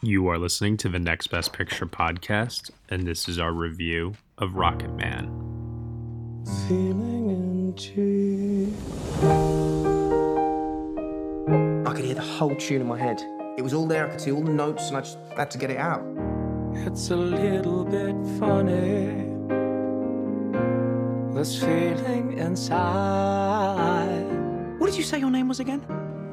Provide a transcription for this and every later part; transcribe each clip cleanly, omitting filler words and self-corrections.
You are listening to the Next Best Picture Podcast, and this is our review of Rocketman. Feeling in tune. I could hear the whole tune in my head. It was all there, I could see all the notes, and I just had to get it out. It's a little bit funny, this feeling inside. What did you say your name was again?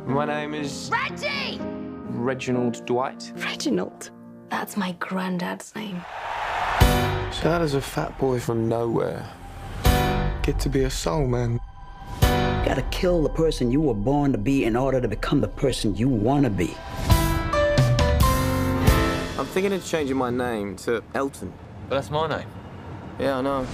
My name is... Reggie! Reginald Dwight. Reginald? That's my granddad's name. So how does a fat boy from nowhere get to be a soul man? You gotta kill the person you were born to be in order to become the person you want to be. I'm thinking of changing my name to Elton. But that's my name. Yeah, I know.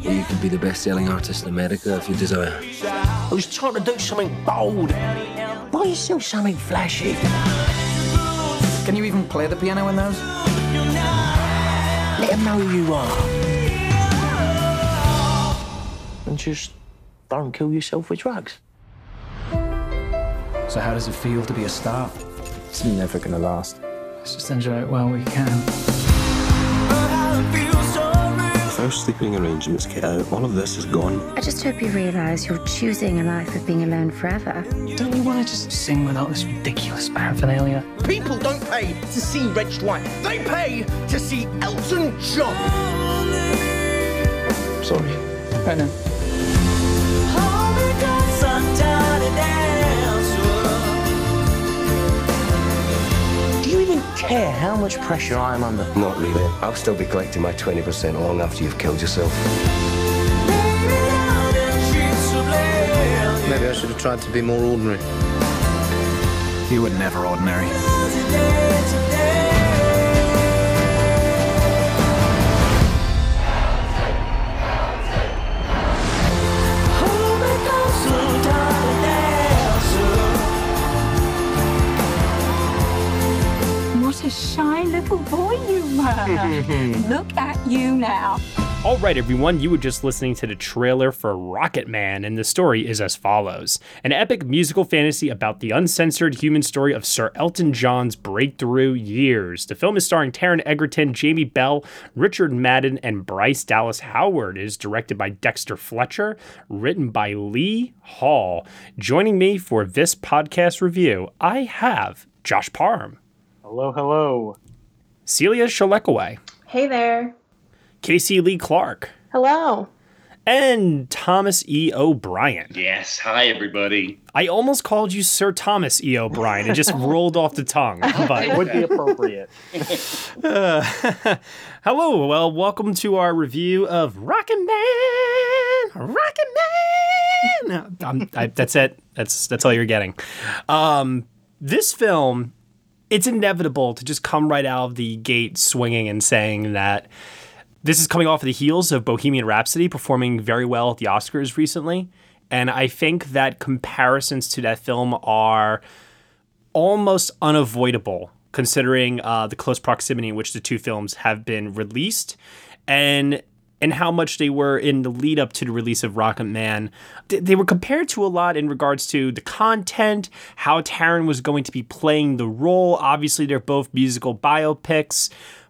You could be the best-selling artist in America if you desire. I was trying to do something bold. Buy yourself something flashy. Can you even play the piano in those? Let him know who you are. And just don't kill yourself with drugs. So how does it feel to be a star? It's never gonna last. Let's just enjoy it while we can. Our sleeping arrangements get out, all of this is gone. I just hope you realise you're choosing a life of being alone forever. Don't you want to just sing without this ridiculous paraphernalia? People don't pay to see Reg White. They pay to see Elton John. Sorry. I know. Care how much pressure I'm under? Not really. I'll still be collecting my 20% long after you've killed yourself. Maybe I should have tried to be more ordinary. You were never ordinary. A shy little boy you were. Look at you now. All right, everyone, you were just listening to the trailer for Rocketman, and the story is as follows. An epic musical fantasy about the uncensored human story of Sir Elton John's breakthrough years. The film is starring Taron Egerton, Jamie Bell, Richard Madden, and Bryce Dallas Howard. It is directed by Dexter Fletcher, written by Lee Hall. Joining me for this podcast review, I have Josh Parham. Hello, hello. Celia Shalekoway. Hey there. Casey Lee Clark. Hello. And Thomas E. O'Brien. Yes, hi everybody. I almost called you Sir Thomas E. O'Brien. It just rolled off the tongue. But it would be appropriate. Hello, well, welcome to our review of Rocketman. No, that's it. That's all you're getting. This film... It's inevitable to just come right out of the gate swinging and saying that this is coming off of the heels of Bohemian Rhapsody performing very well at the Oscars recently. And I think that comparisons to that film are almost unavoidable considering the close proximity in which the two films have been released and how much they were in the lead up to the release of Rocketman. They were compared to a lot in regards to the content, how Taron was going to be playing the role. Obviously, they're both musical biopics.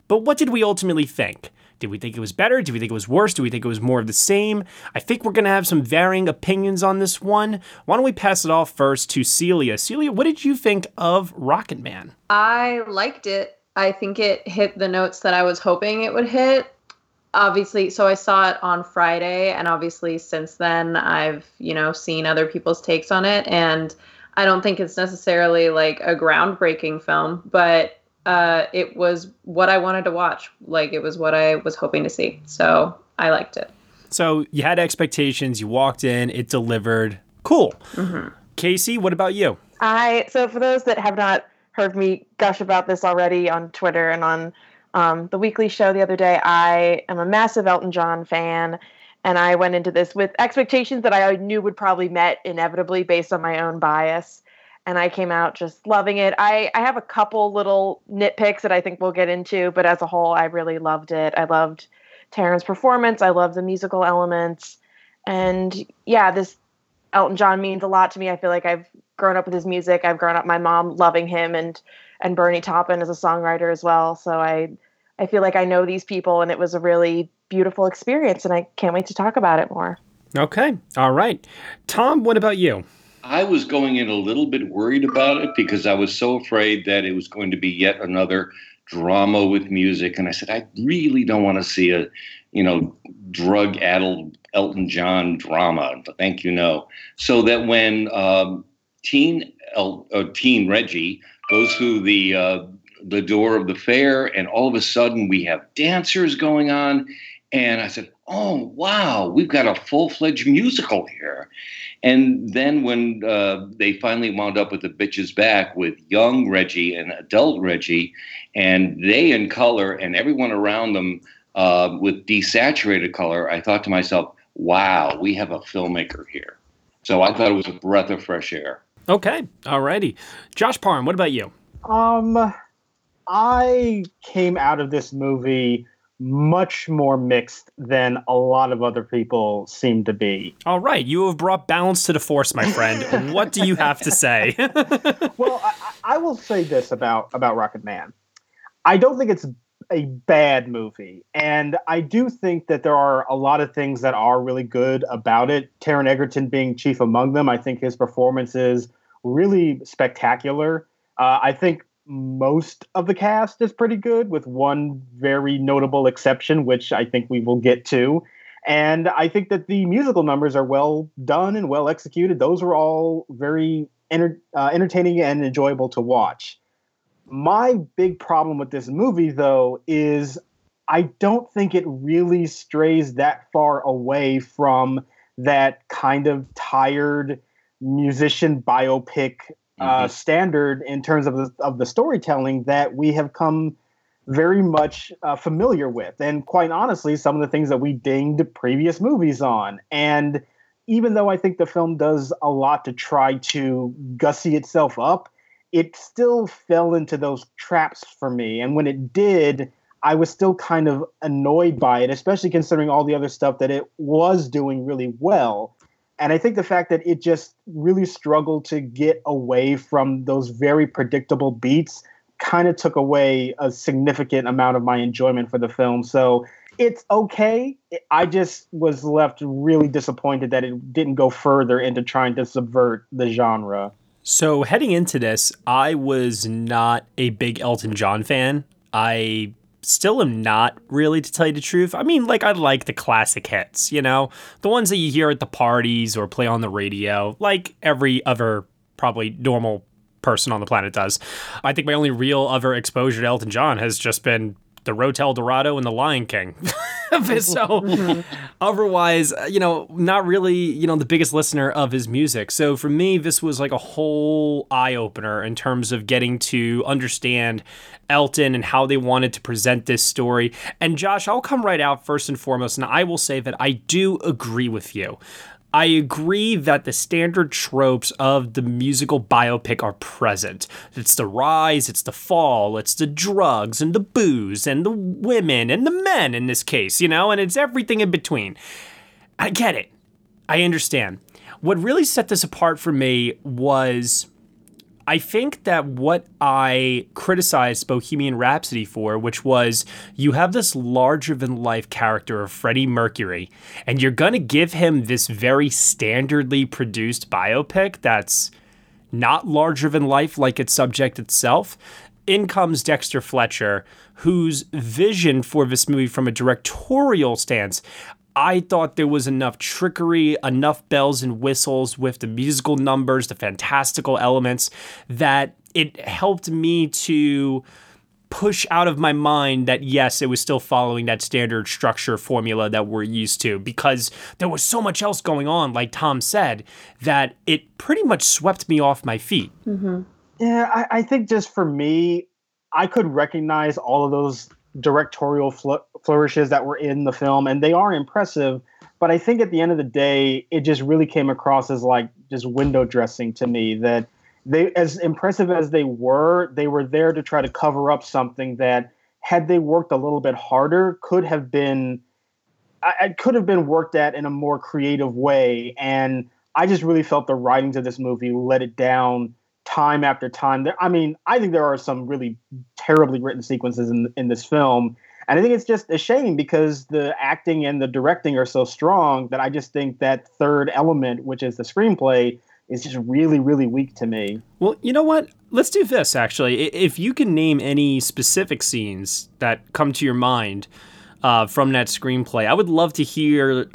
But what did we ultimately think? Did we think it was better? Did we think it was worse? Did we think it was more of the same? I think we're going to have some varying opinions on this one. Why don't we pass it off first to Celia. Celia, what did you think of Rocketman? I liked it. I think it hit the notes that I was hoping it would hit. Obviously, so I saw it on Friday, and obviously since then I've, seen other people's takes on it, and I don't think it's necessarily like a groundbreaking film, but it was what I wanted to watch. Like, it was what I was hoping to see, so I liked it. So you had expectations, you walked in, it delivered. Cool. Mm-hmm. Casey, what about you? So for those that have not heard me gush about this already on Twitter and on the Weekly Show the other day, I am a massive Elton John fan, and I went into this with expectations that I knew would probably met inevitably based on my own bias, and I came out just loving it. I have a couple little nitpicks that I think we'll get into, but as a whole, I really loved it. I loved Taron's performance. I loved the musical elements. And yeah, this Elton John means a lot to me. I feel like I've grown up with his music. I've grown up my mom loving him, and Bernie Taupin as a songwriter as well. So I feel like I know these people, and it was a really beautiful experience, and I can't wait to talk about it more. Okay. All right. Tom, what about you? I was going in a little bit worried about it because I was so afraid that it was going to be yet another drama with music. And I said, I really don't want to see a, drug-addled Elton John drama. But thank you, no. So that when teen Reggie goes through the door of the fair, and all of a sudden we have dancers going on. And I said, oh, wow, we've got a full-fledged musical here. And then when they finally wound up with The Bitch Is Back with young Reggie and adult Reggie, and they in color and everyone around them with desaturated color, I thought to myself, wow, we have a filmmaker here. So I thought it was a breath of fresh air. Okay. All righty. Josh Parham, what about you? I came out of this movie much more mixed than a lot of other people seem to be. All right. You have brought balance to the force, my friend. What do you have to say? Well, I will say this about Rocketman. I don't think it's a bad movie. And I do think that there are a lot of things that are really good about it. Taron Egerton being chief among them. I think his performance is really spectacular. I think most of the cast is pretty good, with one very notable exception, which I think we will get to. And I think that the musical numbers are well done and well executed. Those were all very entertaining and enjoyable to watch. My big problem with this movie, though, is I don't think it really strays that far away from that kind of tired musician biopic standard in terms of the storytelling that we have come very much familiar with, and quite honestly some of the things that we dinged previous movies on. And even though I think the film does a lot to try to gussy itself up, it still fell into those traps for me, and when it did, I was still kind of annoyed by it, especially considering all the other stuff that it was doing really well. And I think the fact that it just really struggled to get away from those very predictable beats kind of took away a significant amount of my enjoyment for the film. So it's okay. I just was left really disappointed that it didn't go further into trying to subvert the genre. So heading into this, I was not a big Elton John fan. I still am not really, to tell you the truth. I mean, I like the classic hits, the ones that you hear at the parties or play on the radio, like every other probably normal person on the planet does. I think my only real other exposure to Elton John has just been the Rotel Dorado and the Lion King. So otherwise, not really, the biggest listener of his music. So for me, this was like a whole eye opener in terms of getting to understand Elton and how they wanted to present this story. And Josh, I'll come right out first and foremost, and I will say that I do agree with you. I agree that the standard tropes of the musical biopic are present. It's the rise, it's the fall, it's the drugs and the booze and the women and the men in this case, and it's everything in between. I get it. I understand. What really set this apart for me was, I think that what I criticized Bohemian Rhapsody for, which was you have this larger-than-life character of Freddie Mercury, and you're going to give him this very standardly produced biopic that's not larger-than-life like its subject itself. In comes Dexter Fletcher, whose vision for this movie from a directorial stance, I thought there was enough trickery, enough bells and whistles with the musical numbers, the fantastical elements, that it helped me to push out of my mind that, yes, it was still following that standard structure formula that we're used to, because there was so much else going on, like Tom said, that it pretty much swept me off my feet. Mm-hmm. Yeah, I think just for me, I could recognize all of those directorial flourishes that were in the film, and they are impressive, but I think at the end of the day it just really came across as just window dressing to me, that they, as impressive as they were there to try to cover up something that, had they worked a little bit harder, could have been worked at in a more creative way. And I just really felt the writings of this movie let it down time after time. I mean, I think there are some really terribly written sequences in this film. And I think it's just a shame because the acting and the directing are so strong that I just think that third element, which is the screenplay, is just really, really weak to me. Well, you know what? Let's do this, actually. If you can name any specific scenes that come to your mind from that screenplay, I would love to hear...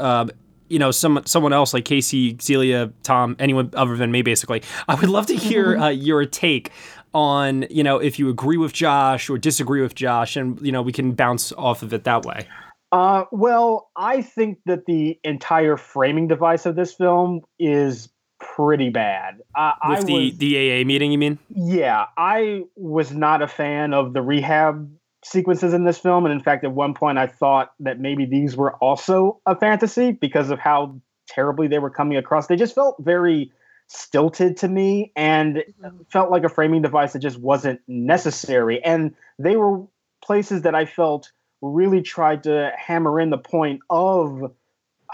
someone else like Casey, Celia, Tom, anyone other than me, basically. I would love to hear your take on, if you agree with Josh or disagree with Josh, and, we can bounce off of it that way. Well, I think that the entire framing device of this film is pretty bad. The AA meeting, you mean? Yeah, I was not a fan of the rehab sequences in this film, and in fact at one point I thought that maybe these were also a fantasy because of how terribly they were coming across. They just felt very stilted to me and felt like a framing device that just wasn't necessary, and they were places that I felt really tried to hammer in the point of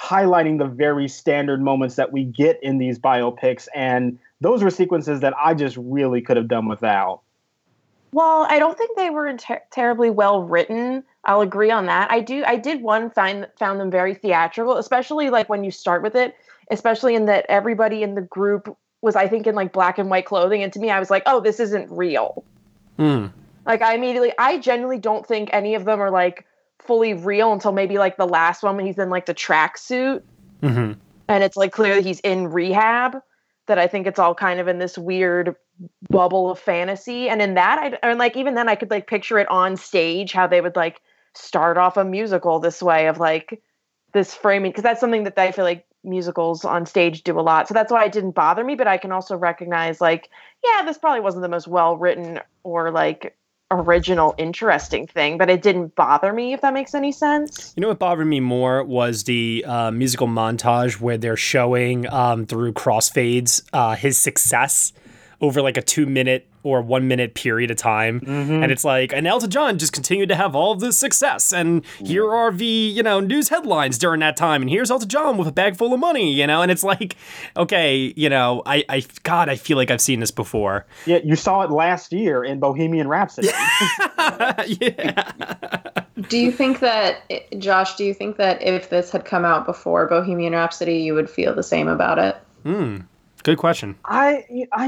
highlighting the very standard moments that we get in these biopics, and those were sequences that I just really could have done without. Well, I don't think they were terribly well written. I'll agree on that. I found them very theatrical, especially like when you start with it, especially in that everybody in the group was, I think, in like black and white clothing. And to me, I was like, oh, this isn't real. Mm. Like I genuinely don't think any of them are like fully real until maybe like the last one when he's in like the tracksuit. Mm-hmm. And it's like clear that he's in rehab, that I think it's all kind of in this weird bubble of fantasy. And in that, even then I could like picture it on stage, how they would like start off a musical this way of like this framing. Cause that's something that I feel like musicals on stage do a lot. So that's why it didn't bother me, but I can also recognize like, yeah, this probably wasn't the most well-written or like original, interesting thing, but it didn't bother me, if that makes any sense. You know what bothered me more was the musical montage where they're showing through crossfades his success over like a 2-minute or 1-minute period of time. Mm-hmm. And it's like, and Elton John just continued to have all of this success. And here are the, news headlines during that time. And here's Elton John with a bag full of money, and it's like, okay, I feel like I've seen this before. Yeah. You saw it last year in Bohemian Rhapsody. Yeah. Do you think that if this had come out before Bohemian Rhapsody, you would feel the same about it? Hmm. Good question. I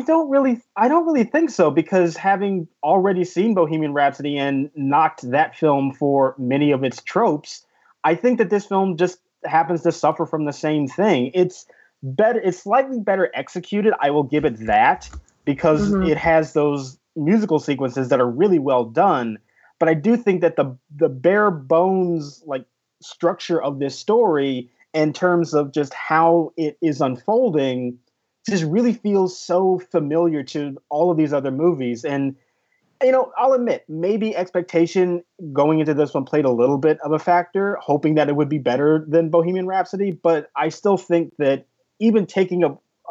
don't really think so, because having already seen Bohemian Rhapsody and knocked that film for many of its tropes, I think that this film just happens to suffer from the same thing. It's better. It's slightly better executed. I will give it that, because it has those musical sequences that are really well done. But I do think that the bare bones like structure of this story in terms of just how it is unfolding just really feels so familiar to all of these other movies. And, I'll admit, maybe expectation going into this one played a little bit of a factor, hoping that it would be better than Bohemian Rhapsody. But I still think that even taking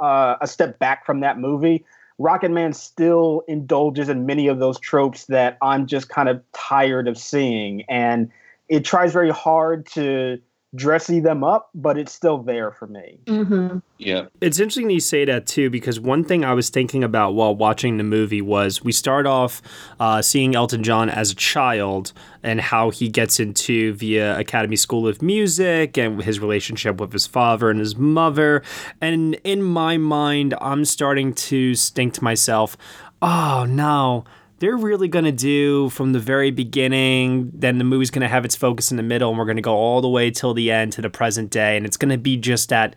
a step back from that movie, Rocketman still indulges in many of those tropes that I'm just kind of tired of seeing. And it tries very hard to dressy them up, but it's still there for me. Mm-hmm. Yeah. It's interesting you say that too, because one thing I was thinking about while watching the movie was we start off seeing Elton John as a child and how he gets into via Academy School of Music and his relationship with his father and his mother. And in my mind, I'm starting to think to myself, oh no, they're really going to do from the very beginning, then the movie's going to have its focus in the middle, and we're going to go all the way till the end to the present day, and it's going to be just that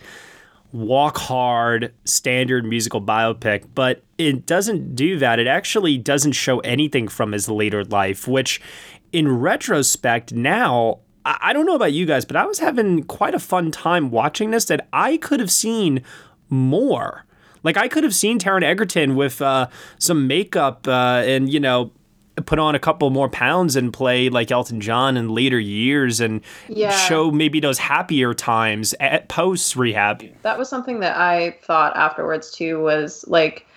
walk-hard, standard musical biopic. But it doesn't do that. It actually doesn't show anything from his later life, which in retrospect now, I don't know about you guys, but I was having quite a fun time watching this that I could have seen more. Like, I could have seen Taron Egerton with some makeup and, put on a couple more pounds and play like Elton John in later years and show maybe those happier times at post-rehab. That was something that I thought afterwards, too, was, like,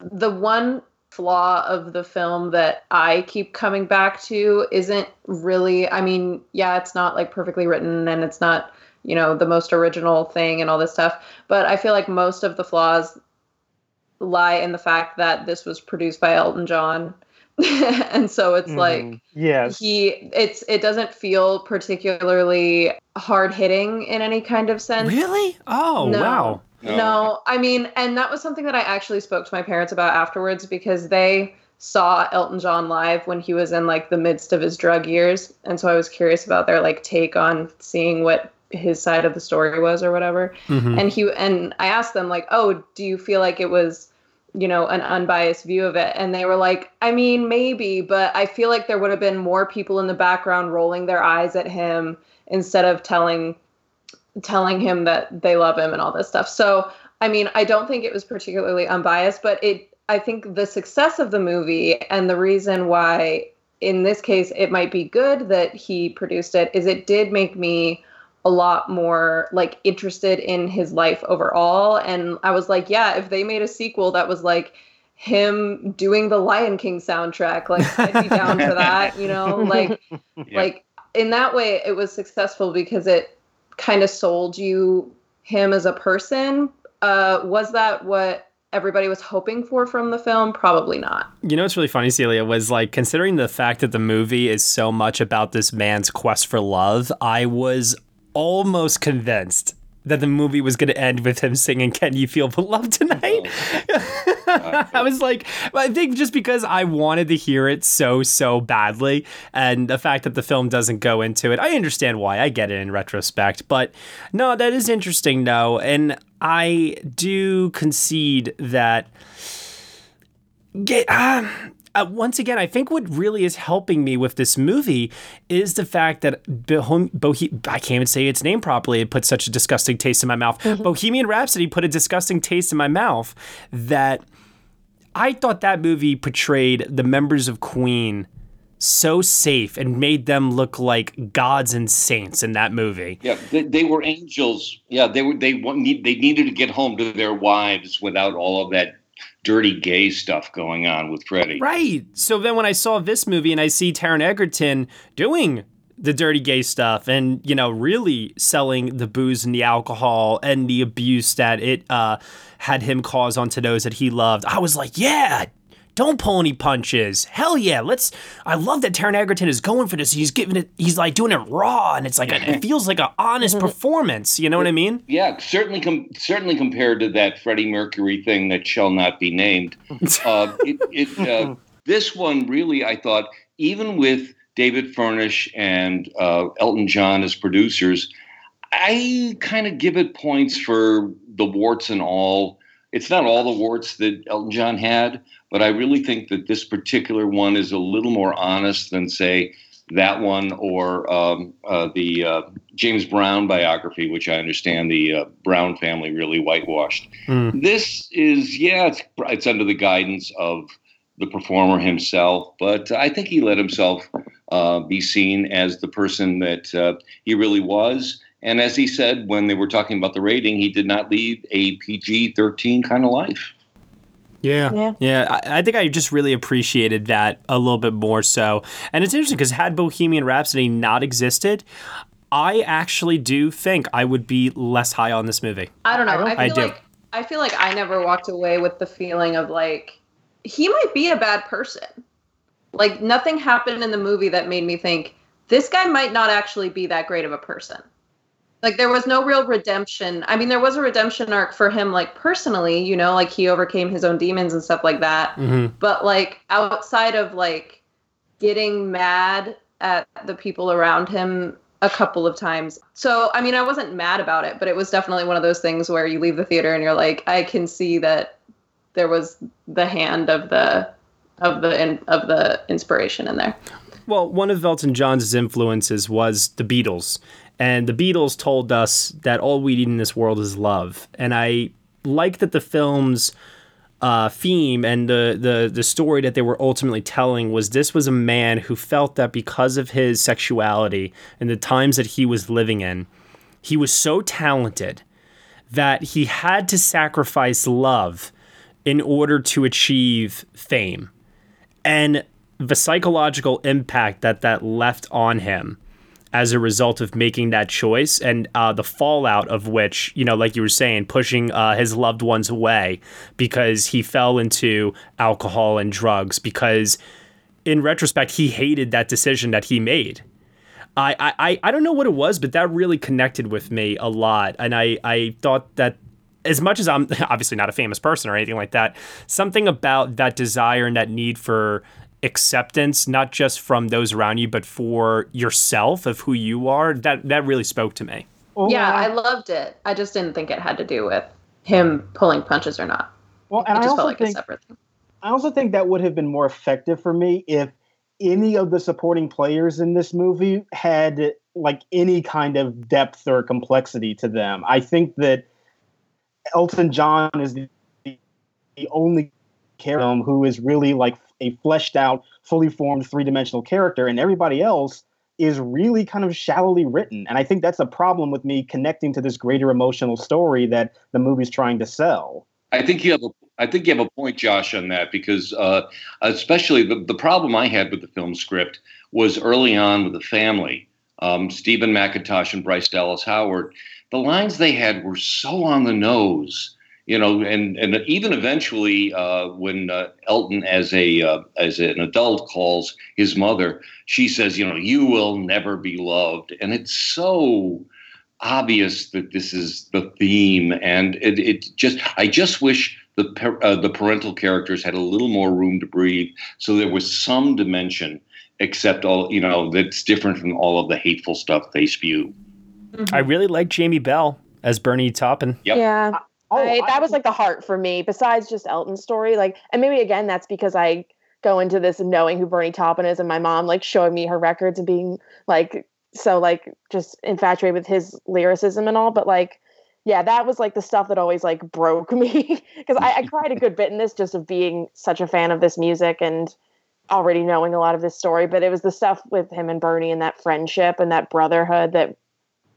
the one flaw of the film that I keep coming back to isn't really, it's not, like, perfectly written and it's not you know, the most original thing and all this stuff. But I feel like most of the flaws lie in the fact that this was produced by Elton John. And so it's like, yes, it doesn't feel particularly hard hitting in any kind of sense. Really? Oh, no. Wow. No, I mean, and that was something that I actually spoke to my parents about afterwards, because they saw Elton John live when he was in like the midst of his drug years. And so I was curious about their like take on seeing what his side of the story was or whatever. Mm-hmm. And I asked them like, oh, do you feel like it was, you know, an unbiased view of it? And they were like, I mean, maybe, but I feel like there would have been more people in the background rolling their eyes at him instead of telling him that they love him and all this stuff. So, I mean, I don't think it was particularly unbiased, but I think the success of the movie and the reason why in this case it might be good that he produced it is it did make me a lot more like interested in his life overall. And I was like, yeah, if they made a sequel that was like him doing the Lion King soundtrack, like I'd be down for that, you know, like, yeah. Like in that way it was successful because it kind of sold you him as a person. Was that what everybody was hoping for from the film? Probably not. You know, what's really funny, Celia, was like, considering the fact that the movie is so much about this man's quest for love, I was almost convinced that the movie was going to end with him singing Can You Feel the Love Tonight? I was like, I think just because I wanted to hear it so badly, and the fact that the film doesn't go into it, I understand why. I get it in retrospect, but no, that is interesting though. And I do concede that once again, I think what really is helping me with this movie is the fact that I can't even say its name properly. It put such a disgusting taste in my mouth. Mm-hmm. Bohemian Rhapsody put a disgusting taste in my mouth that I thought that movie portrayed the members of Queen so safe and made them look like gods and saints in that movie. Yeah, they were angels. Yeah, they needed to get home to their wives without all of that dirty gay stuff going on with Freddie. Right. So then when I saw this movie and I see Taron Egerton doing the dirty gay stuff and, you know, really selling the booze and the alcohol and the abuse that it had him cause onto those that he loved, I was like, yeah, don't pull any punches. Hell yeah. I love that Taron Egerton is going for this. He's giving it, he's like doing it raw, and it's like, it feels like an honest performance. You know what I mean? Yeah. Certainly compared to that Freddie Mercury thing that shall not be named. This one really, I thought, even with David Furnish and Elton John as producers, I kind of give it points for the warts and all. It's not all the warts that Elton John had, but I really think that this particular one is a little more honest than, say, that one or the James Brown biography, which I understand the Brown family really whitewashed. Mm. This is, it's under the guidance of the performer himself, but I think he let himself be seen as the person that he really was. And as he said, when they were talking about the rating, he did not lead a PG-13 kind of life. Yeah. I think I just really appreciated that a little bit more so. And it's interesting because had Bohemian Rhapsody not existed, I actually do think I would be less high on this movie. I don't know. I feel like I never walked away with the feeling of like, he might be a bad person. Like nothing happened in the movie that made me think this guy might not actually be that great of a person. Like, there was no real redemption. I mean, there was a redemption arc for him, like, personally, you know, like, he overcame his own demons and stuff like that. Mm-hmm. But, like, outside of, like, getting mad at the people around him a couple of times. So, I mean, I wasn't mad about it, but it was definitely one of those things where you leave the theater and you're like, I can see that there was the hand of the inspiration in there. Well, one of Elton John's influences was the Beatles. And the Beatles told us that all we need in this world is love. And I like that the film's theme and the story that they were ultimately telling was this was a man who felt that because of his sexuality and the times that he was living in, he was so talented that he had to sacrifice love in order to achieve fame. And the psychological impact that left on him as a result of making that choice, and the fallout of which, you know, like you were saying, pushing his loved ones away because he fell into alcohol and drugs, because in retrospect, he hated that decision that he made. I don't know what it was, but that really connected with me a lot. And I thought that, as much as I'm obviously not a famous person or anything like that, something about that desire and that need for acceptance, not just from those around you, but for yourself, of who you are, that really spoke to me. Yeah, I loved it. I just didn't think it had to do with him pulling punches or not. Well, and I just felt like a separate thing. I also think that would have been more effective for me if any of the supporting players in this movie had like any kind of depth or complexity to them. I think that Elton John is the only character who is really like a fleshed out, fully formed, three-dimensional character, and everybody else is really kind of shallowly written. And I think that's a problem with me connecting to this greater emotional story that the movie's trying to sell. I think you have a point, Josh, on that, because especially the problem I had with the film script was early on with the family, Stephen McIntosh and Bryce Dallas Howard. The lines they had were so on the nose, you know, and even eventually when Elton as an adult calls his mother, she says, you know, you will never be loved. And it's so obvious that this is the theme. And I just wish the parental characters had a little more room to breathe. So there was some dimension, except all, you know, that's different from all of the hateful stuff they spew. Mm-hmm. I really like Jamie Bell as Bernie Taupin. Yep. Yeah. That was like the heart for me, besides just Elton's story. Like, and maybe again, that's because I go into this knowing who Bernie Taupin is, and my mom like showing me her records and being like, so like just infatuated with his lyricism and all. But like, yeah, that was like the stuff that always like broke me, because I cried a good bit in this, just of being such a fan of this music and already knowing a lot of this story. But it was the stuff with him and Bernie and that friendship and that brotherhood that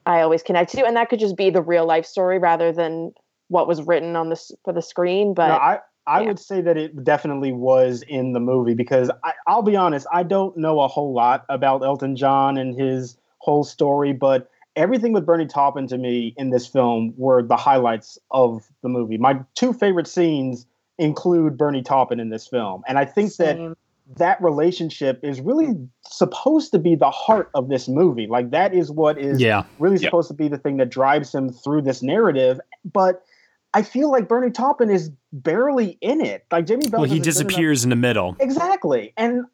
I always connect to, and that could just be the real life story rather than what was written on this for the screen. But no, I would say that it definitely was in the movie, because I'll be honest, I don't know a whole lot about Elton John and his whole story, but everything with Bernie Taupin to me in this film were the highlights of the movie. My two favorite scenes include Bernie Taupin in this film, and I think that relationship is really supposed to be the heart of this movie. Like, that is what is really supposed to be the thing that drives him through this narrative. But I feel like Bernie Taupin is barely in it. Like, Jamie Bell, well, he disappears in the middle. Exactly. And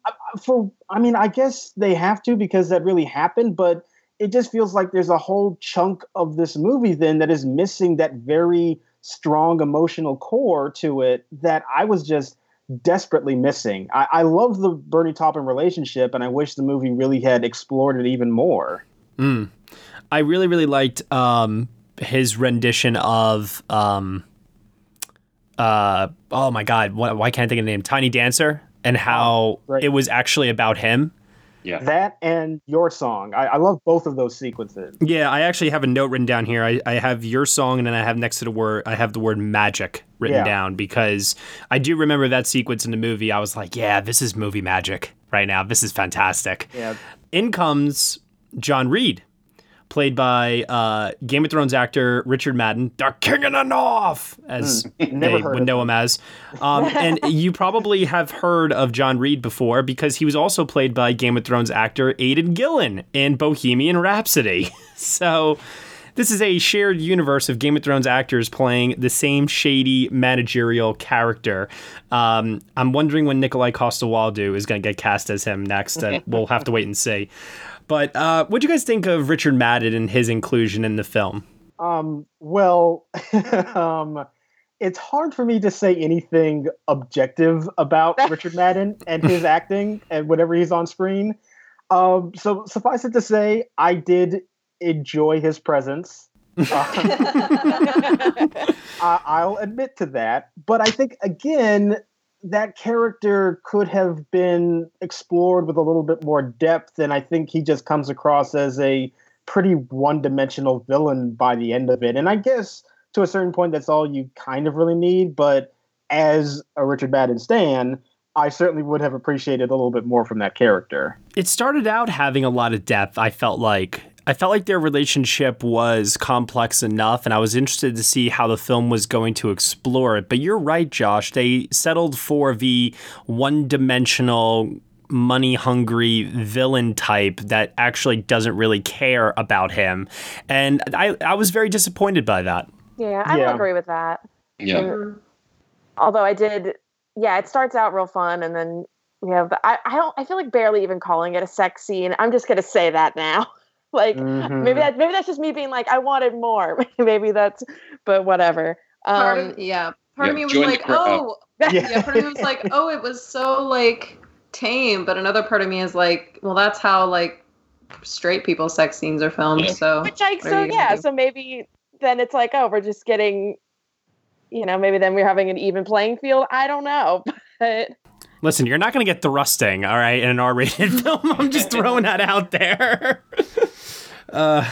I guess they have to, because that really happened, but it just feels like there's a whole chunk of this movie then that is missing that very strong emotional core to it that I was just desperately missing. I love the Bernie Taupin relationship, and I wish the movie really had explored it even more. I really, really liked his rendition of oh my god, why can't I think of the name? Tiny Dancer, and how it was actually about him. Yeah, that and Your Song. I love both of those sequences. Yeah, I actually have a note written down here. I have Your Song, and then I have next to the word, I have the word magic written down, because I do remember that sequence in the movie. I was like, yeah, this is movie magic right now. This is fantastic. Yeah. In comes John Reed, played by Game of Thrones actor Richard Madden, the King of the North, as they would know him as. And you probably have heard of John Reed before, because he was also played by Game of Thrones actor Aidan Gillen in Bohemian Rhapsody. So this is a shared universe of Game of Thrones actors playing the same shady managerial character. I'm wondering when Nikolai Costa-Waldau is going to get cast as him next. We'll have to wait and see. But what do you guys think of Richard Madden and his inclusion in the film? It's hard for me to say anything objective about Richard Madden and his acting and whenever he's on screen. So suffice it to say, I did enjoy his presence. I'll admit to that. But I think, again, that character could have been explored with a little bit more depth, and I think he just comes across as a pretty one-dimensional villain by the end of it. And I guess to a certain point, that's all you kind of really need. But as a Richard Madden stan, I certainly would have appreciated a little bit more from that character. It started out having a lot of depth. I felt like their relationship was complex enough, and I was interested to see how the film was going to explore it. But you're right, Josh. They settled for the one-dimensional, money-hungry villain type that actually doesn't really care about him. And I was very disappointed by that. Yeah, I would agree with that. Yeah. Although I did... Yeah, it starts out real fun, and then we have the, I feel like barely even calling it a sex scene. I'm just gonna say that now. Like maybe that's just me being like, I wanted more. But whatever. Part of me was like, oh, it was so like tame, but another part of me is like, well, that's how like straight people sex scenes are filmed. So so maybe then it's like, oh, we're just getting, you know, maybe then we're having an even playing field. I don't know. But listen, you're not going to get thrusting, all right, in an R-rated film. I'm just throwing that out there. Well,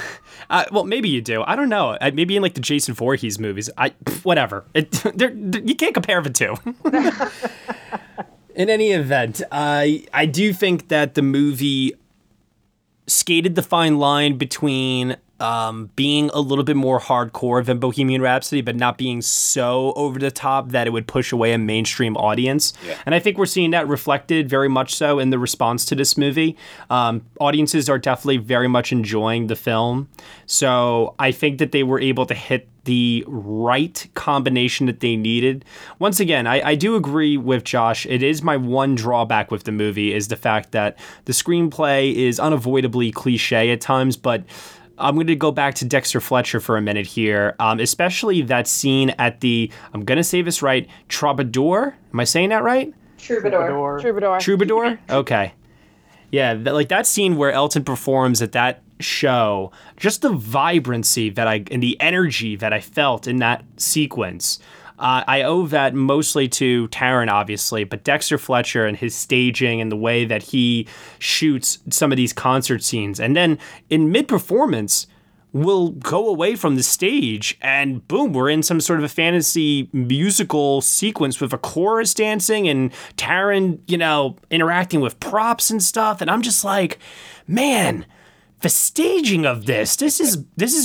maybe you do. I don't know. Maybe in like the Jason Voorhees movies. Whatever. You can't compare the two. In any event, I do think that the movie skated the fine line between being a little bit more hardcore than Bohemian Rhapsody, but not being so over the top that it would push away a mainstream audience. Yeah. And I think we're seeing that reflected very much so in the response to this movie. Audiences are definitely very much enjoying the film. So I think that they were able to hit the right combination that they needed. Once again, I do agree with Josh. It is my one drawback with the movie is the fact that the screenplay is unavoidably cliche at times, but I'm going to go back to Dexter Fletcher for a minute here, especially that scene at the, I'm going to say this right, Troubadour? Am I saying that right? Troubadour? Okay. Yeah, like that scene where Elton performs at that show, just the vibrancy and the energy that I felt in that sequence. I owe that mostly to Taron, obviously, but Dexter Fletcher and his staging and the way that he shoots some of these concert scenes. And then in mid-performance, we'll go away from the stage and boom, we're in some sort of a fantasy musical sequence with a chorus dancing and Taron, you know, interacting with props and stuff. And I'm just like, man, the staging of this is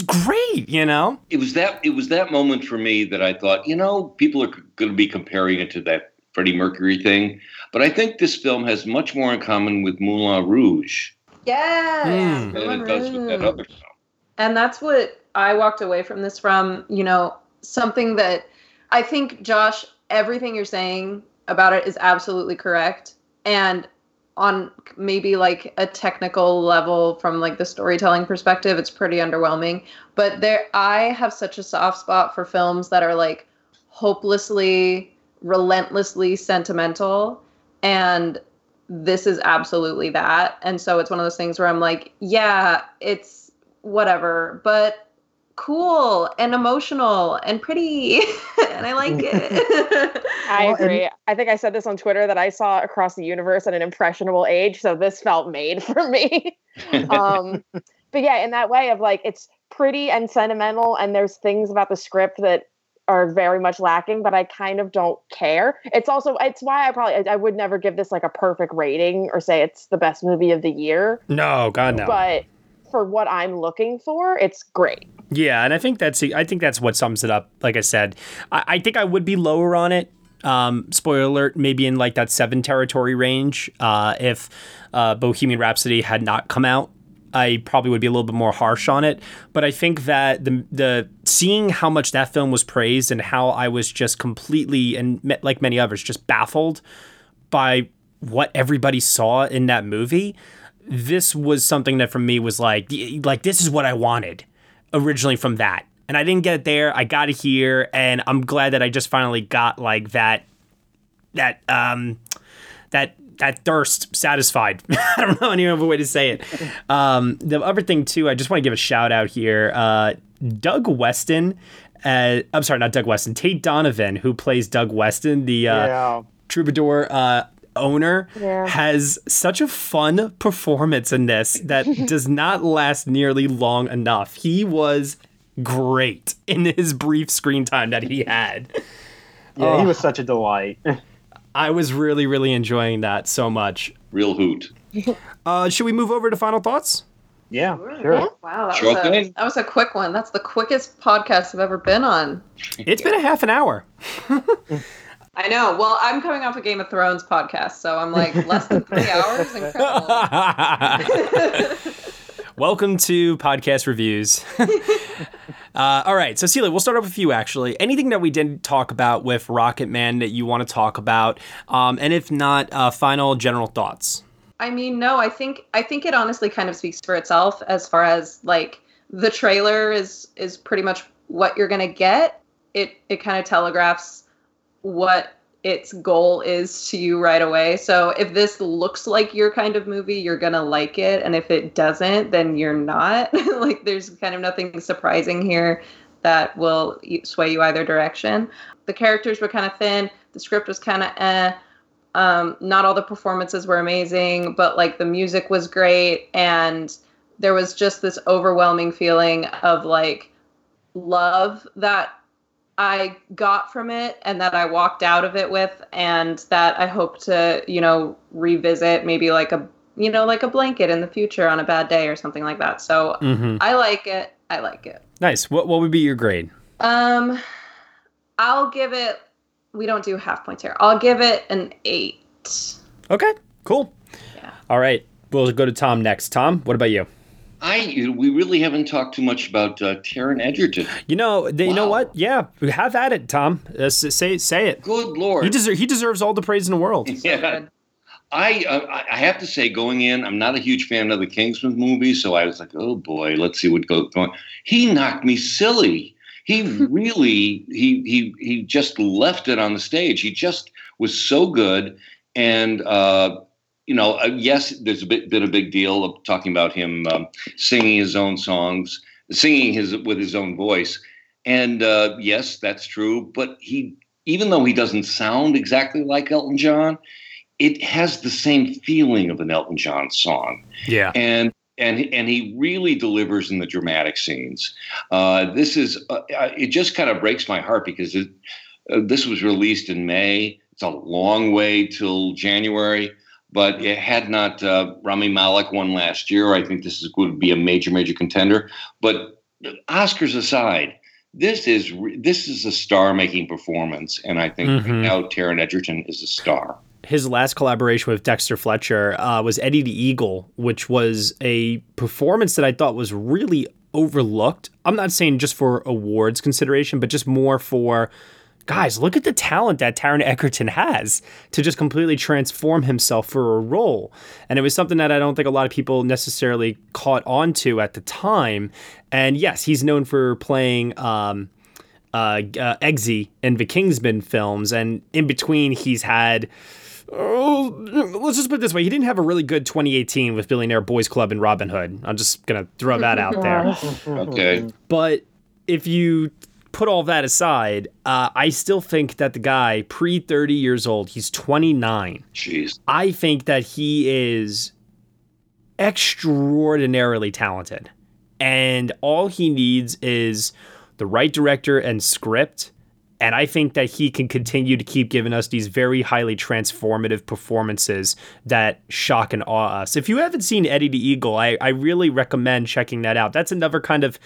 great, you know? It was that moment for me that I thought, you know, people are going to be comparing it to that Freddie Mercury thing. But I think this film has much more in common with Moulin Rouge. Yeah. Than it does with that other film. And that's what I walked away from this from, you know, something that I think, Josh, everything you're saying about it is absolutely correct. And on maybe like a technical level from like the storytelling perspective, it's pretty underwhelming. But I have such a soft spot for films that are like hopelessly, relentlessly sentimental. And this is absolutely that. And so it's one of those things where I'm like, yeah, it's whatever, but cool and emotional and pretty and I like it. I agree. I think I said this on Twitter that I saw Across the Universe at an impressionable age, so this felt made for me. But yeah, in that way of like, it's pretty and sentimental and there's things about the script that are very much lacking, but I kind of don't care. It's why I would never give this like a perfect rating or say it's the best movie of the year. No, God, no. But for what I'm looking for, it's great. Yeah, and I think that's what sums it up. Like I said, I think I would be lower on it. Spoiler alert, maybe in like that 7 territory range. If Bohemian Rhapsody had not come out, I probably would be a little bit more harsh on it. But I think that the seeing how much that film was praised and how I was just completely, and like many others, just baffled by what everybody saw in that movie. This was something that for me was like this is what I wanted originally from that. And I didn't get it there. I got it here. And I'm glad that I just finally got like that thirst satisfied. I don't know any other way to say it. The other thing too, I just want to give a shout out here. Tate Donovan, who plays Doug Weston, the Troubadour, owner, has such a fun performance in this that does not last nearly long enough. He was great in his brief screen time that he had. He was such a delight. I was really, really enjoying that so much. Real hoot. Should we move over to final thoughts? Yeah, sure. Yeah. Wow, that was a quick one. That's the quickest podcast I've ever been on. It's been a half an hour. I know. Well, I'm coming off a Game of Thrones podcast, so I'm like less than 3 hours. Incredible. Welcome to podcast reviews. All right. So, Celia, we'll start off with you, actually. Anything that we didn't talk about with Rocketman that you want to talk about? And if not, final general thoughts. I mean, no, I think it honestly kind of speaks for itself as far as, like, the trailer is pretty much what you're going to get. It kind of telegraphs what its goal is to you right away. So if this looks like your kind of movie, you're going to like it. And if it doesn't, then you're not. Like, there's kind of nothing surprising here that will sway you either direction. The characters were kind of thin. The script was kind of not all the performances were amazing, but, like, the music was great. And there was just this overwhelming feeling of, like, love that I got from it and that I walked out of it with, and that I hope to, revisit, maybe like a blanket in the future on a bad day or something like that. So I like it. Nice. What would be your grade? I'll give it, we don't do half points here. I'll give it an 8. Okay, cool. Yeah. All right. We'll go to Tom next. Tom, what about you? We really haven't talked too much about Taron Egerton. You know what? Yeah, have at it, Tom. Say it. Good Lord, he deserves all the praise in the world. Yeah, I have to say, going in, I'm not a huge fan of the Kingsman movie, so I was like, oh boy, let's see what goes on. He knocked me silly. He really he just left it on the stage. He just was so good. And yes, there's been a big deal of talking about him singing his own songs, with his own voice. And yes, that's true. But even though he doesn't sound exactly like Elton John, it has the same feeling of an Elton John song. Yeah. And he really delivers in the dramatic scenes. This is it just kind of breaks my heart because this was released in May. It's a long way till January. But it had not Rami Malek won last year. I think this would be a major, major contender. But Oscars aside, this is a star-making performance, and I think right now Taron Egerton is a star. His last collaboration with Dexter Fletcher was Eddie the Eagle, which was a performance that I thought was really overlooked. I'm not saying just for awards consideration, but just more for, guys, look at the talent that Taron Egerton has to just completely transform himself for a role. And it was something that I don't think a lot of people necessarily caught on to at the time. And yes, he's known for playing Eggsy in the Kingsman films. And in between, he's had... let's just put it this way. He didn't have a really good 2018 with Billionaire Boys Club and Robin Hood. I'm just going to throw that out there. Okay. But if you... put all that aside, I still think that the guy, pre-30 years old, he's 29. Jeez. I think that he is extraordinarily talented. And all he needs is the right director and script. And I think that he can continue to keep giving us these very highly transformative performances that shock and awe us. If you haven't seen Eddie the Eagle, I really recommend checking that out. That's another kind of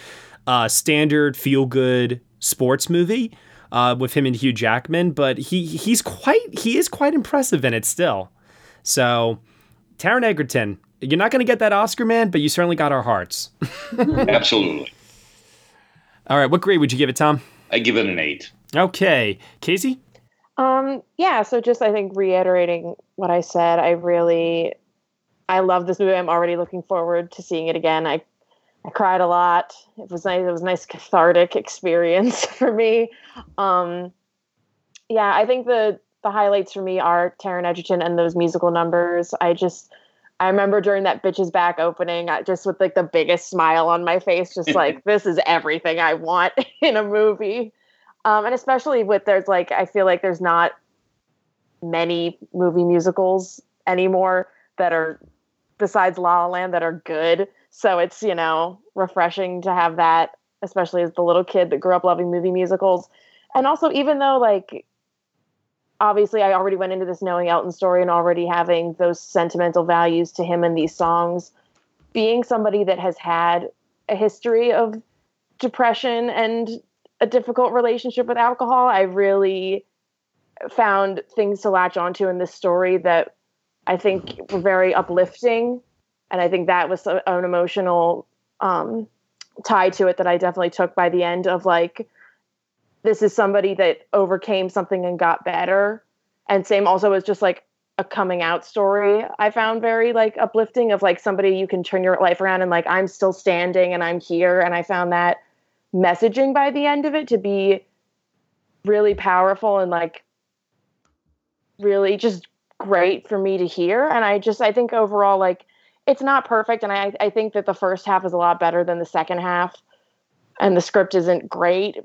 standard feel-good sports movie with him and Hugh Jackman, but he is quite impressive in it still. So, Taron Egerton, you're not going to get that Oscar, man, but you certainly got our hearts. Absolutely. All right, what grade would you give it, Tom? I give it an 8. Okay, Casey? Yeah, so just I think reiterating what I said, I love this movie. I'm already looking forward to seeing it again. I cried a lot. It was nice. It was a nice cathartic experience for me. Yeah, I think the highlights for me are Taron Egerton and those musical numbers. I remember during that Bitches Back opening, just with like the biggest smile on my face, just like, this is everything I want in a movie. And especially with I feel like there's not many movie musicals anymore that are, besides La La Land, that are good. So it's, refreshing to have that, especially as the little kid that grew up loving movie musicals. And also, even though, like, obviously I already went into this knowing Elton's story and already having those sentimental values to him in these songs. Being somebody that has had a history of depression and a difficult relationship with alcohol, I really found things to latch onto in this story that I think were very uplifting. And I think that was an emotional tie to it that I definitely took by the end of, like, this is somebody that overcame something and got better. And same also was just like a coming out story I found very like uplifting, of like somebody you can turn your life around and like, I'm still standing and I'm here. And I found that messaging by the end of it to be really powerful and like really just great for me to hear. And I think overall, like, it's not perfect. And I think that the first half is a lot better than the second half, and the script isn't great,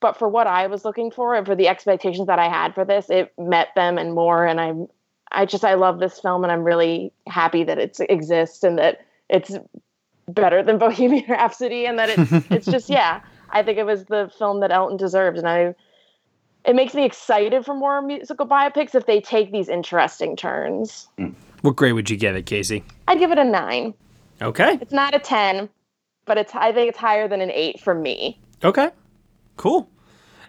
but for what I was looking for and for the expectations that I had for this, it met them and more. And I love this film, and I'm really happy that it exists and that it's better than Bohemian Rhapsody, and that it's just, yeah, I think it was the film that Elton deserved. And it makes me excited for more musical biopics if they take these interesting turns. What grade would you give it, Casey? I'd give it a 9. Okay. It's not a 10, but I think it's higher than an 8 for me. Okay, cool.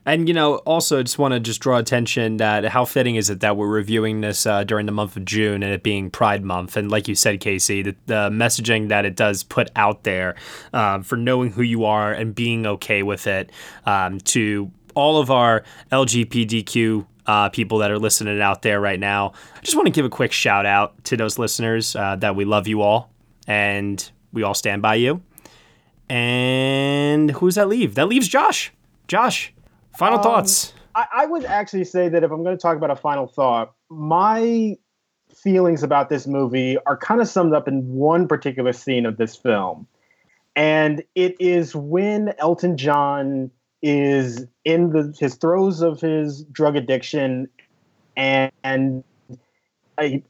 And, you know, also just want to draw attention that how fitting is it that we're reviewing this during the month of June, and it being Pride Month. And like you said, Casey, the messaging that it does put out there for knowing who you are and being okay with it, to all of our LGBTQ people that are listening out there right now. I just want to give a quick shout out to those listeners that we love you all and we all stand by you. And who does that leave? That leaves Josh. Josh. Final thoughts. I would actually say that if I'm going to talk about a final thought, my feelings about this movie are kind of summed up in one particular scene of this film. And it is when Elton John is in his throes of his drug addiction. And I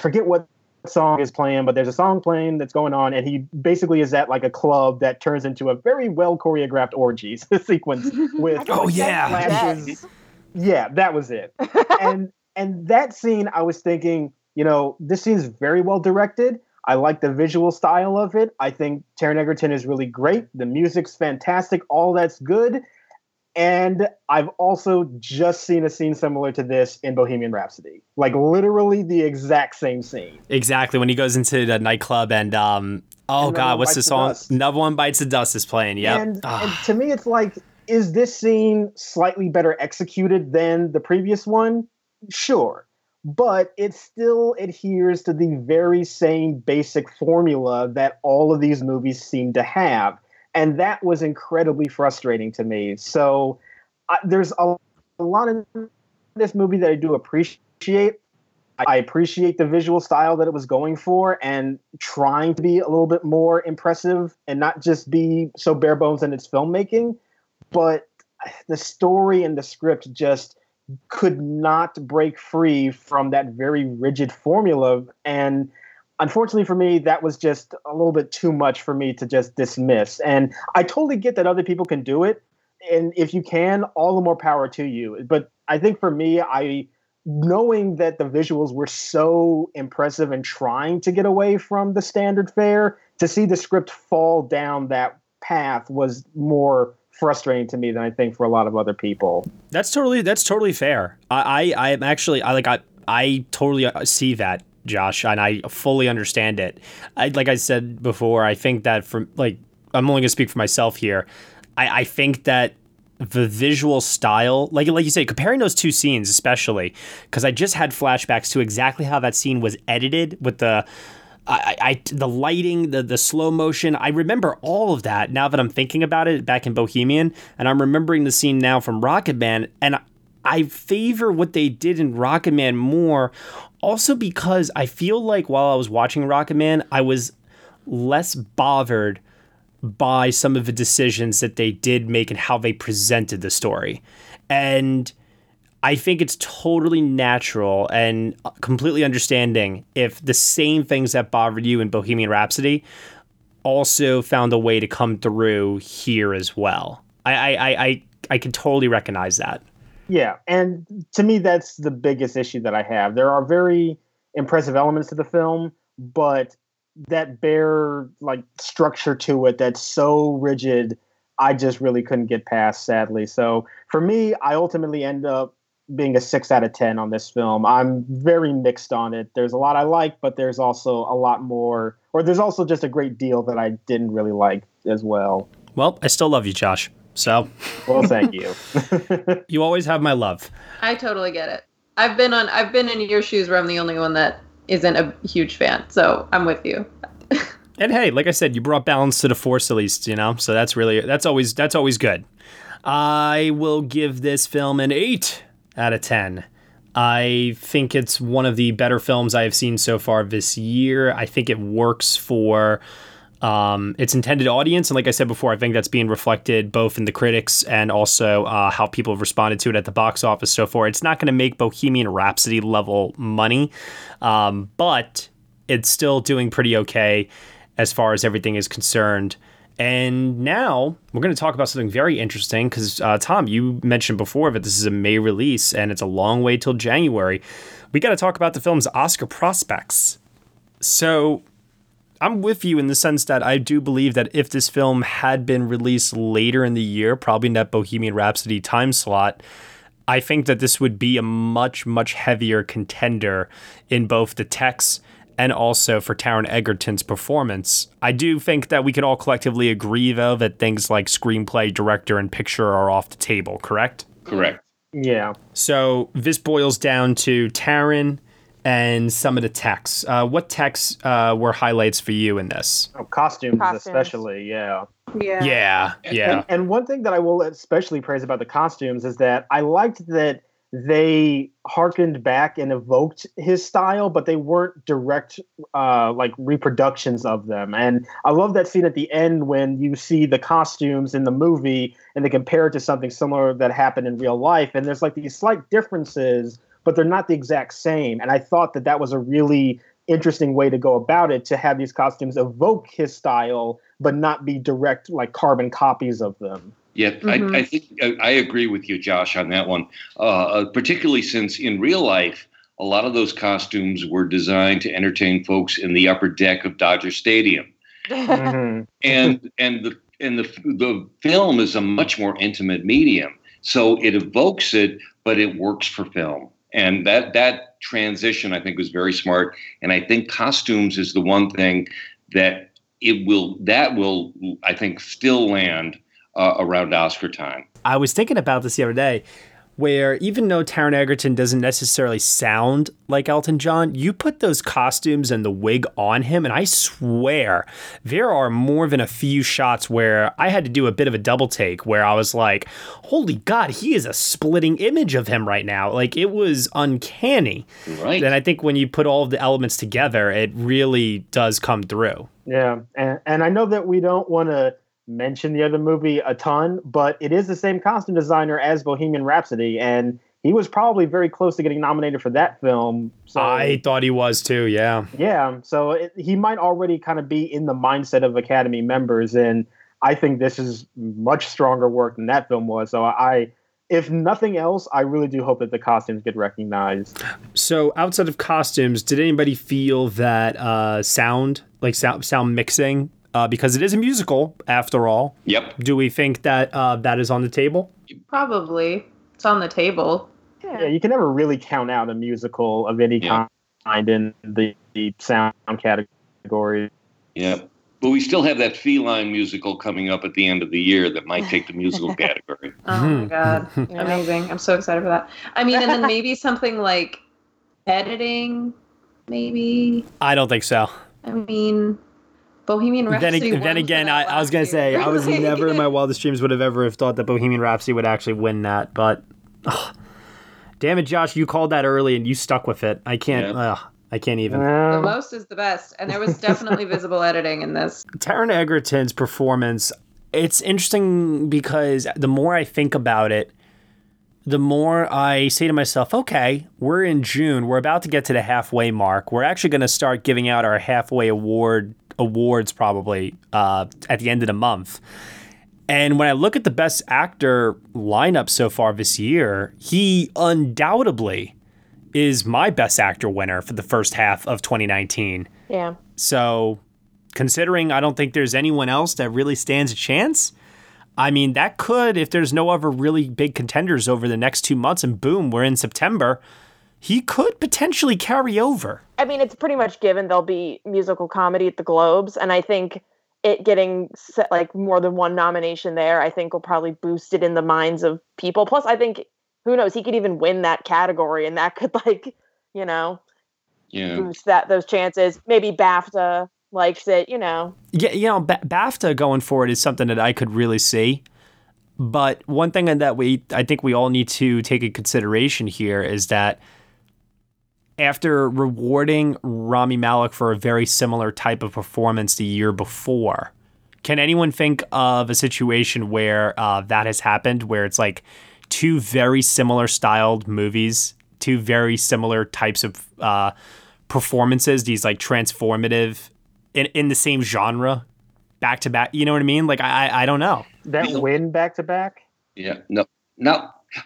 forget what song is playing, but there's a song playing that's going on, and he basically is at like a club that turns into a very well choreographed orgies sequence with flashes. Yeah, that was it. and that scene, I was thinking, you know, this scene's very well directed. I like the visual style of it. I think Taron Egerton is really great. The music's fantastic. All that's good. And I've also just seen a scene similar to this in Bohemian Rhapsody. Like, literally the exact same scene. Exactly. When he goes into the nightclub and, what's the song? Another One Bites the Dust is playing. Yeah. And to me, it's like, is this scene slightly better executed than the previous one? Sure. But it still adheres to the very same basic formula that all of these movies seem to have. And that was incredibly frustrating to me. So there's a lot in this movie that I do appreciate. I appreciate the visual style that it was going for and trying to be a little bit more impressive and not just be so bare bones in its filmmaking. But the story and the script just could not break free from that very rigid formula. And unfortunately for me, that was just a little bit too much for me to just dismiss. And I totally get that other people can do it. And if you can, all the more power to you. But I think for me, knowing that the visuals were so impressive and trying to get away from the standard fare, to see the script fall down that path was more frustrating to me than I think for a lot of other people. That's totally fair. I am actually, I totally see that, Josh, and I fully understand it. Like I said before, I think that I'm only gonna speak for myself here. I think that the visual style, like you say, comparing those two scenes, especially because I just had flashbacks to exactly how that scene was edited with the the lighting, the slow motion. I remember all of that now that I'm thinking about it back in Bohemian, and I'm remembering the scene now from Rocketman, and I favor what they did in Rocketman more. Also because I feel like while I was watching Rocketman, I was less bothered by some of the decisions that they did make and how they presented the story. And I think it's totally natural and completely understanding if the same things that bothered you in Bohemian Rhapsody also found a way to come through here as well. I can totally recognize that. Yeah, and to me, that's the biggest issue that I have. There are very impressive elements to the film, but that bare like structure to it that's so rigid, I just really couldn't get past, sadly. So for me, I ultimately end up being a 6 out of 10 on this film. I'm very mixed on it. There's a lot I like, but there's also a lot more, or there's also just a great deal that I didn't really like as well. Well, I still love you, Josh. So, well, thank you. You always have my love. I totally get it. I've been in your shoes where I'm the only one that isn't a huge fan. So I'm with you. And hey, like I said, you brought balance to the force at least, you know? So that's always good. I will give this film an 8 out of 10. I think it's one of the better films I have seen so far this year. I think it works for its intended audience. And like I said before, I think that's being reflected both in the critics and also how people have responded to it at the box office so far. It's not going to make Bohemian Rhapsody level money, but it's still doing pretty okay as far as everything is concerned. And now we're going to talk about something very interesting because, Tom, you mentioned before that this is a May release and it's a long way till January. We got to talk about the film's Oscar prospects. So I'm with you in the sense that I do believe that if this film had been released later in the year, probably in that Bohemian Rhapsody time slot, I think that this would be a much, much heavier contender in both the text and also for Taron Egerton's performance. I do think that we can all collectively agree, though, that things like screenplay, director, and picture are off the table, correct? Correct. Yeah. So this boils down to Taron and some of the texts. What texts were highlights for you in this? Oh, costumes. Especially, yeah. Yeah. Yeah, yeah. And one thing that I will especially praise about the costumes is that I liked that they harkened back and evoked his style, but they weren't direct like reproductions of them. And I love that scene at the end when you see the costumes in the movie and they compare it to something similar that happened in real life. And there's like these slight differences, but they're not the exact same. And I thought that that was a really interesting way to go about it, to have these costumes evoke his style, but not be direct like carbon copies of them. Yeah, mm-hmm. I think I agree with you, Josh, on that one, particularly since in real life, a lot of those costumes were designed to entertain folks in the upper deck of Dodger Stadium. Mm-hmm. And the film is a much more intimate medium, so it evokes it, but it works for film. And that transition, I think, was very smart. And I think costumes is the one thing that will, I think, still land around Oscar time. I was thinking about this the other day, where even though Taron Egerton doesn't necessarily sound like Elton John, you put those costumes and the wig on him, and I swear there are more than a few shots where I had to do a bit of a double take, where I was like, holy God, he is a splitting image of him right now. Like, it was uncanny. Right. And I think when you put all of the elements together, it really does come through. Yeah. And I know that we don't want to mention the other movie a ton, but it is the same costume designer as Bohemian Rhapsody, and he was probably very close to getting nominated for that film. So I thought he was too, yeah. Yeah, so he might already kind of be in the mindset of Academy members, and I think this is much stronger work than that film was, so if nothing else, I really do hope that the costumes get recognized. So outside of costumes, did anybody feel that sound mixing? Because it is a musical, after all. Yep. Do we think that that is on the table? Probably. It's on the table. Yeah, you can never really count out a musical of any kind in the sound category. Yeah. But we still have that feline musical coming up at the end of the year that might take the musical category. Oh, my God. Amazing. I'm so excited for that. I mean, and then maybe something like editing, maybe? I don't think so. I mean, Bohemian Rhapsody. Then again, I was going to say, really? I was never in my wildest dreams would have ever have thought that Bohemian Rhapsody would actually win that. But damn it, Josh, you called that early and you stuck with it. I can't. Yeah. I can't even. The most is the best. And there was definitely visible editing in this. Taron Egerton's performance. It's interesting because the more I think about it, the more I say to myself, okay, we're in June. We're about to get to the halfway mark. We're actually going to start giving out our halfway awards probably at the end of the month. And when I look at the Best Actor lineup so far this year, he undoubtedly is my Best Actor winner for the first half of 2019. Yeah. So considering I don't think there's anyone else that really stands a chance, I mean, that could, if there's no other really big contenders over the next 2 months and boom, we're in September, he could potentially carry over. I mean, it's pretty much given there'll be musical comedy at the Globes. And I think it getting like more than one nomination there, I think will probably boost it in the minds of people. Plus, I think, who knows, he could even win that category and that could like, you know, boost that those chances. Maybe BAFTA likes it, you know. Yeah, you know, BAFTA going forward is something that I could really see. But one thing that I think we all need to take into consideration here is that after rewarding Rami Malek for a very similar type of performance the year before, can anyone think of a situation where that has happened, where it's like two very similar styled movies, two very similar types of performances, these like transformative in the same genre, back to back? You know what I mean? Like, I don't know. That win back to back? Yeah, no,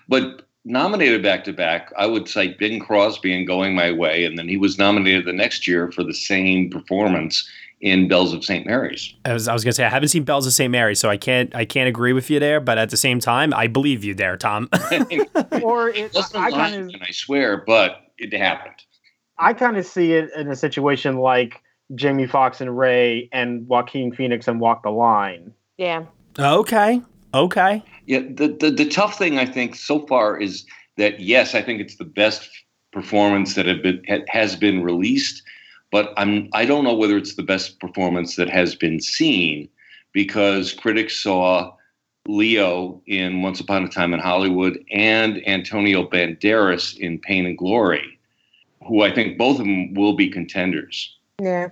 but nominated back to back, I would say Bing Crosby in Going My Way, and then he was nominated the next year for the same performance in Bells of St. Mary's. I was gonna say I haven't seen Bells of St. Mary's, so I can't agree with you there, but at the same time, I believe you there, Tom. Or it wasn't lying, I swear, but it happened. I kind of see it in a situation like Jamie Foxx and Ray and Joaquin Phoenix and Walk the Line. Yeah. Okay. Yeah, the tough thing, I think, so far is that, yes, I think it's the best performance that has been released, but I don't know whether it's the best performance that has been seen, because critics saw Leo in Once Upon a Time in Hollywood and Antonio Banderas in Pain and Glory, who I think both of them will be contenders. Yeah.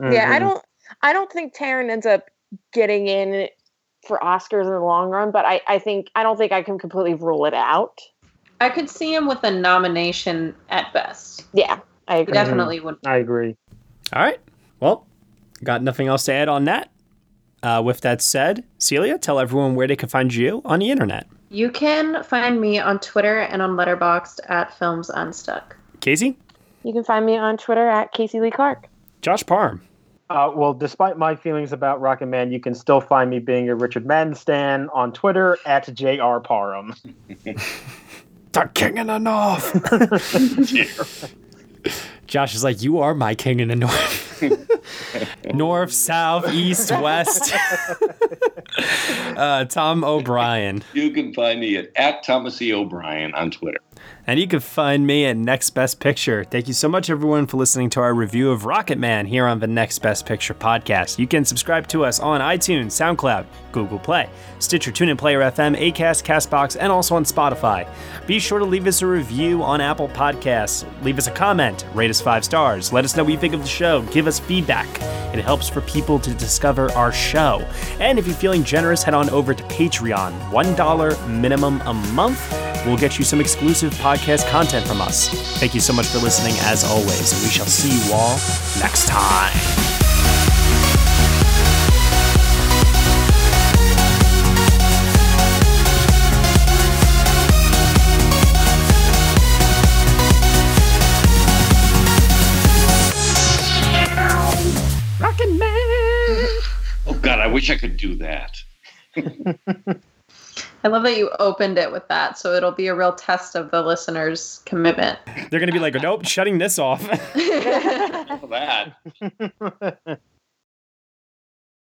Mm-hmm. Yeah, I don't think Taron ends up getting in for Oscars in the long run, but I don't think I can completely rule it out. I could see him with a nomination at best. Yeah, I agree. Mm-hmm. Definitely would. I agree. All right. Well, got nothing else to add on that. With that said, Celia, tell everyone where they can find you on the internet. You can find me on Twitter and on Letterboxd at Films Unstuck. Casey? You can find me on Twitter at Casey Lee Clark. Josh Parham? Well, despite my feelings about Rocketman, you can still find me being a Richard Madden stan on Twitter at J.R. Parham. The king in the north. Josh is like, you are my king in the north. North, south, east, west. Tom O'Brien. You can find me at Thomas E. O'Brien on Twitter. And you can find me at Next Best Picture. Thank you so much, everyone, for listening to our review of Rocketman here on the Next Best Picture podcast. You can subscribe to us on iTunes, SoundCloud, Google Play, Stitcher, TuneIn, Player FM, Acast, Castbox, and also on Spotify. Be sure to leave us a review on Apple Podcasts. Leave us a comment. Rate us 5 stars. Let us know what you think of the show. Give us feedback. It helps for people to discover our show. And if you're feeling generous, head on over to Patreon. $1 minimum a month. We'll get you some exclusive podcast content from us. Thank you so much for listening, as always, and we shall see you all next time. Rockin' Man! Oh, God, I wish I could do that. I love that you opened it with that, so it'll be a real test of the listeners' commitment. They're going to be like, nope, shutting this off. That.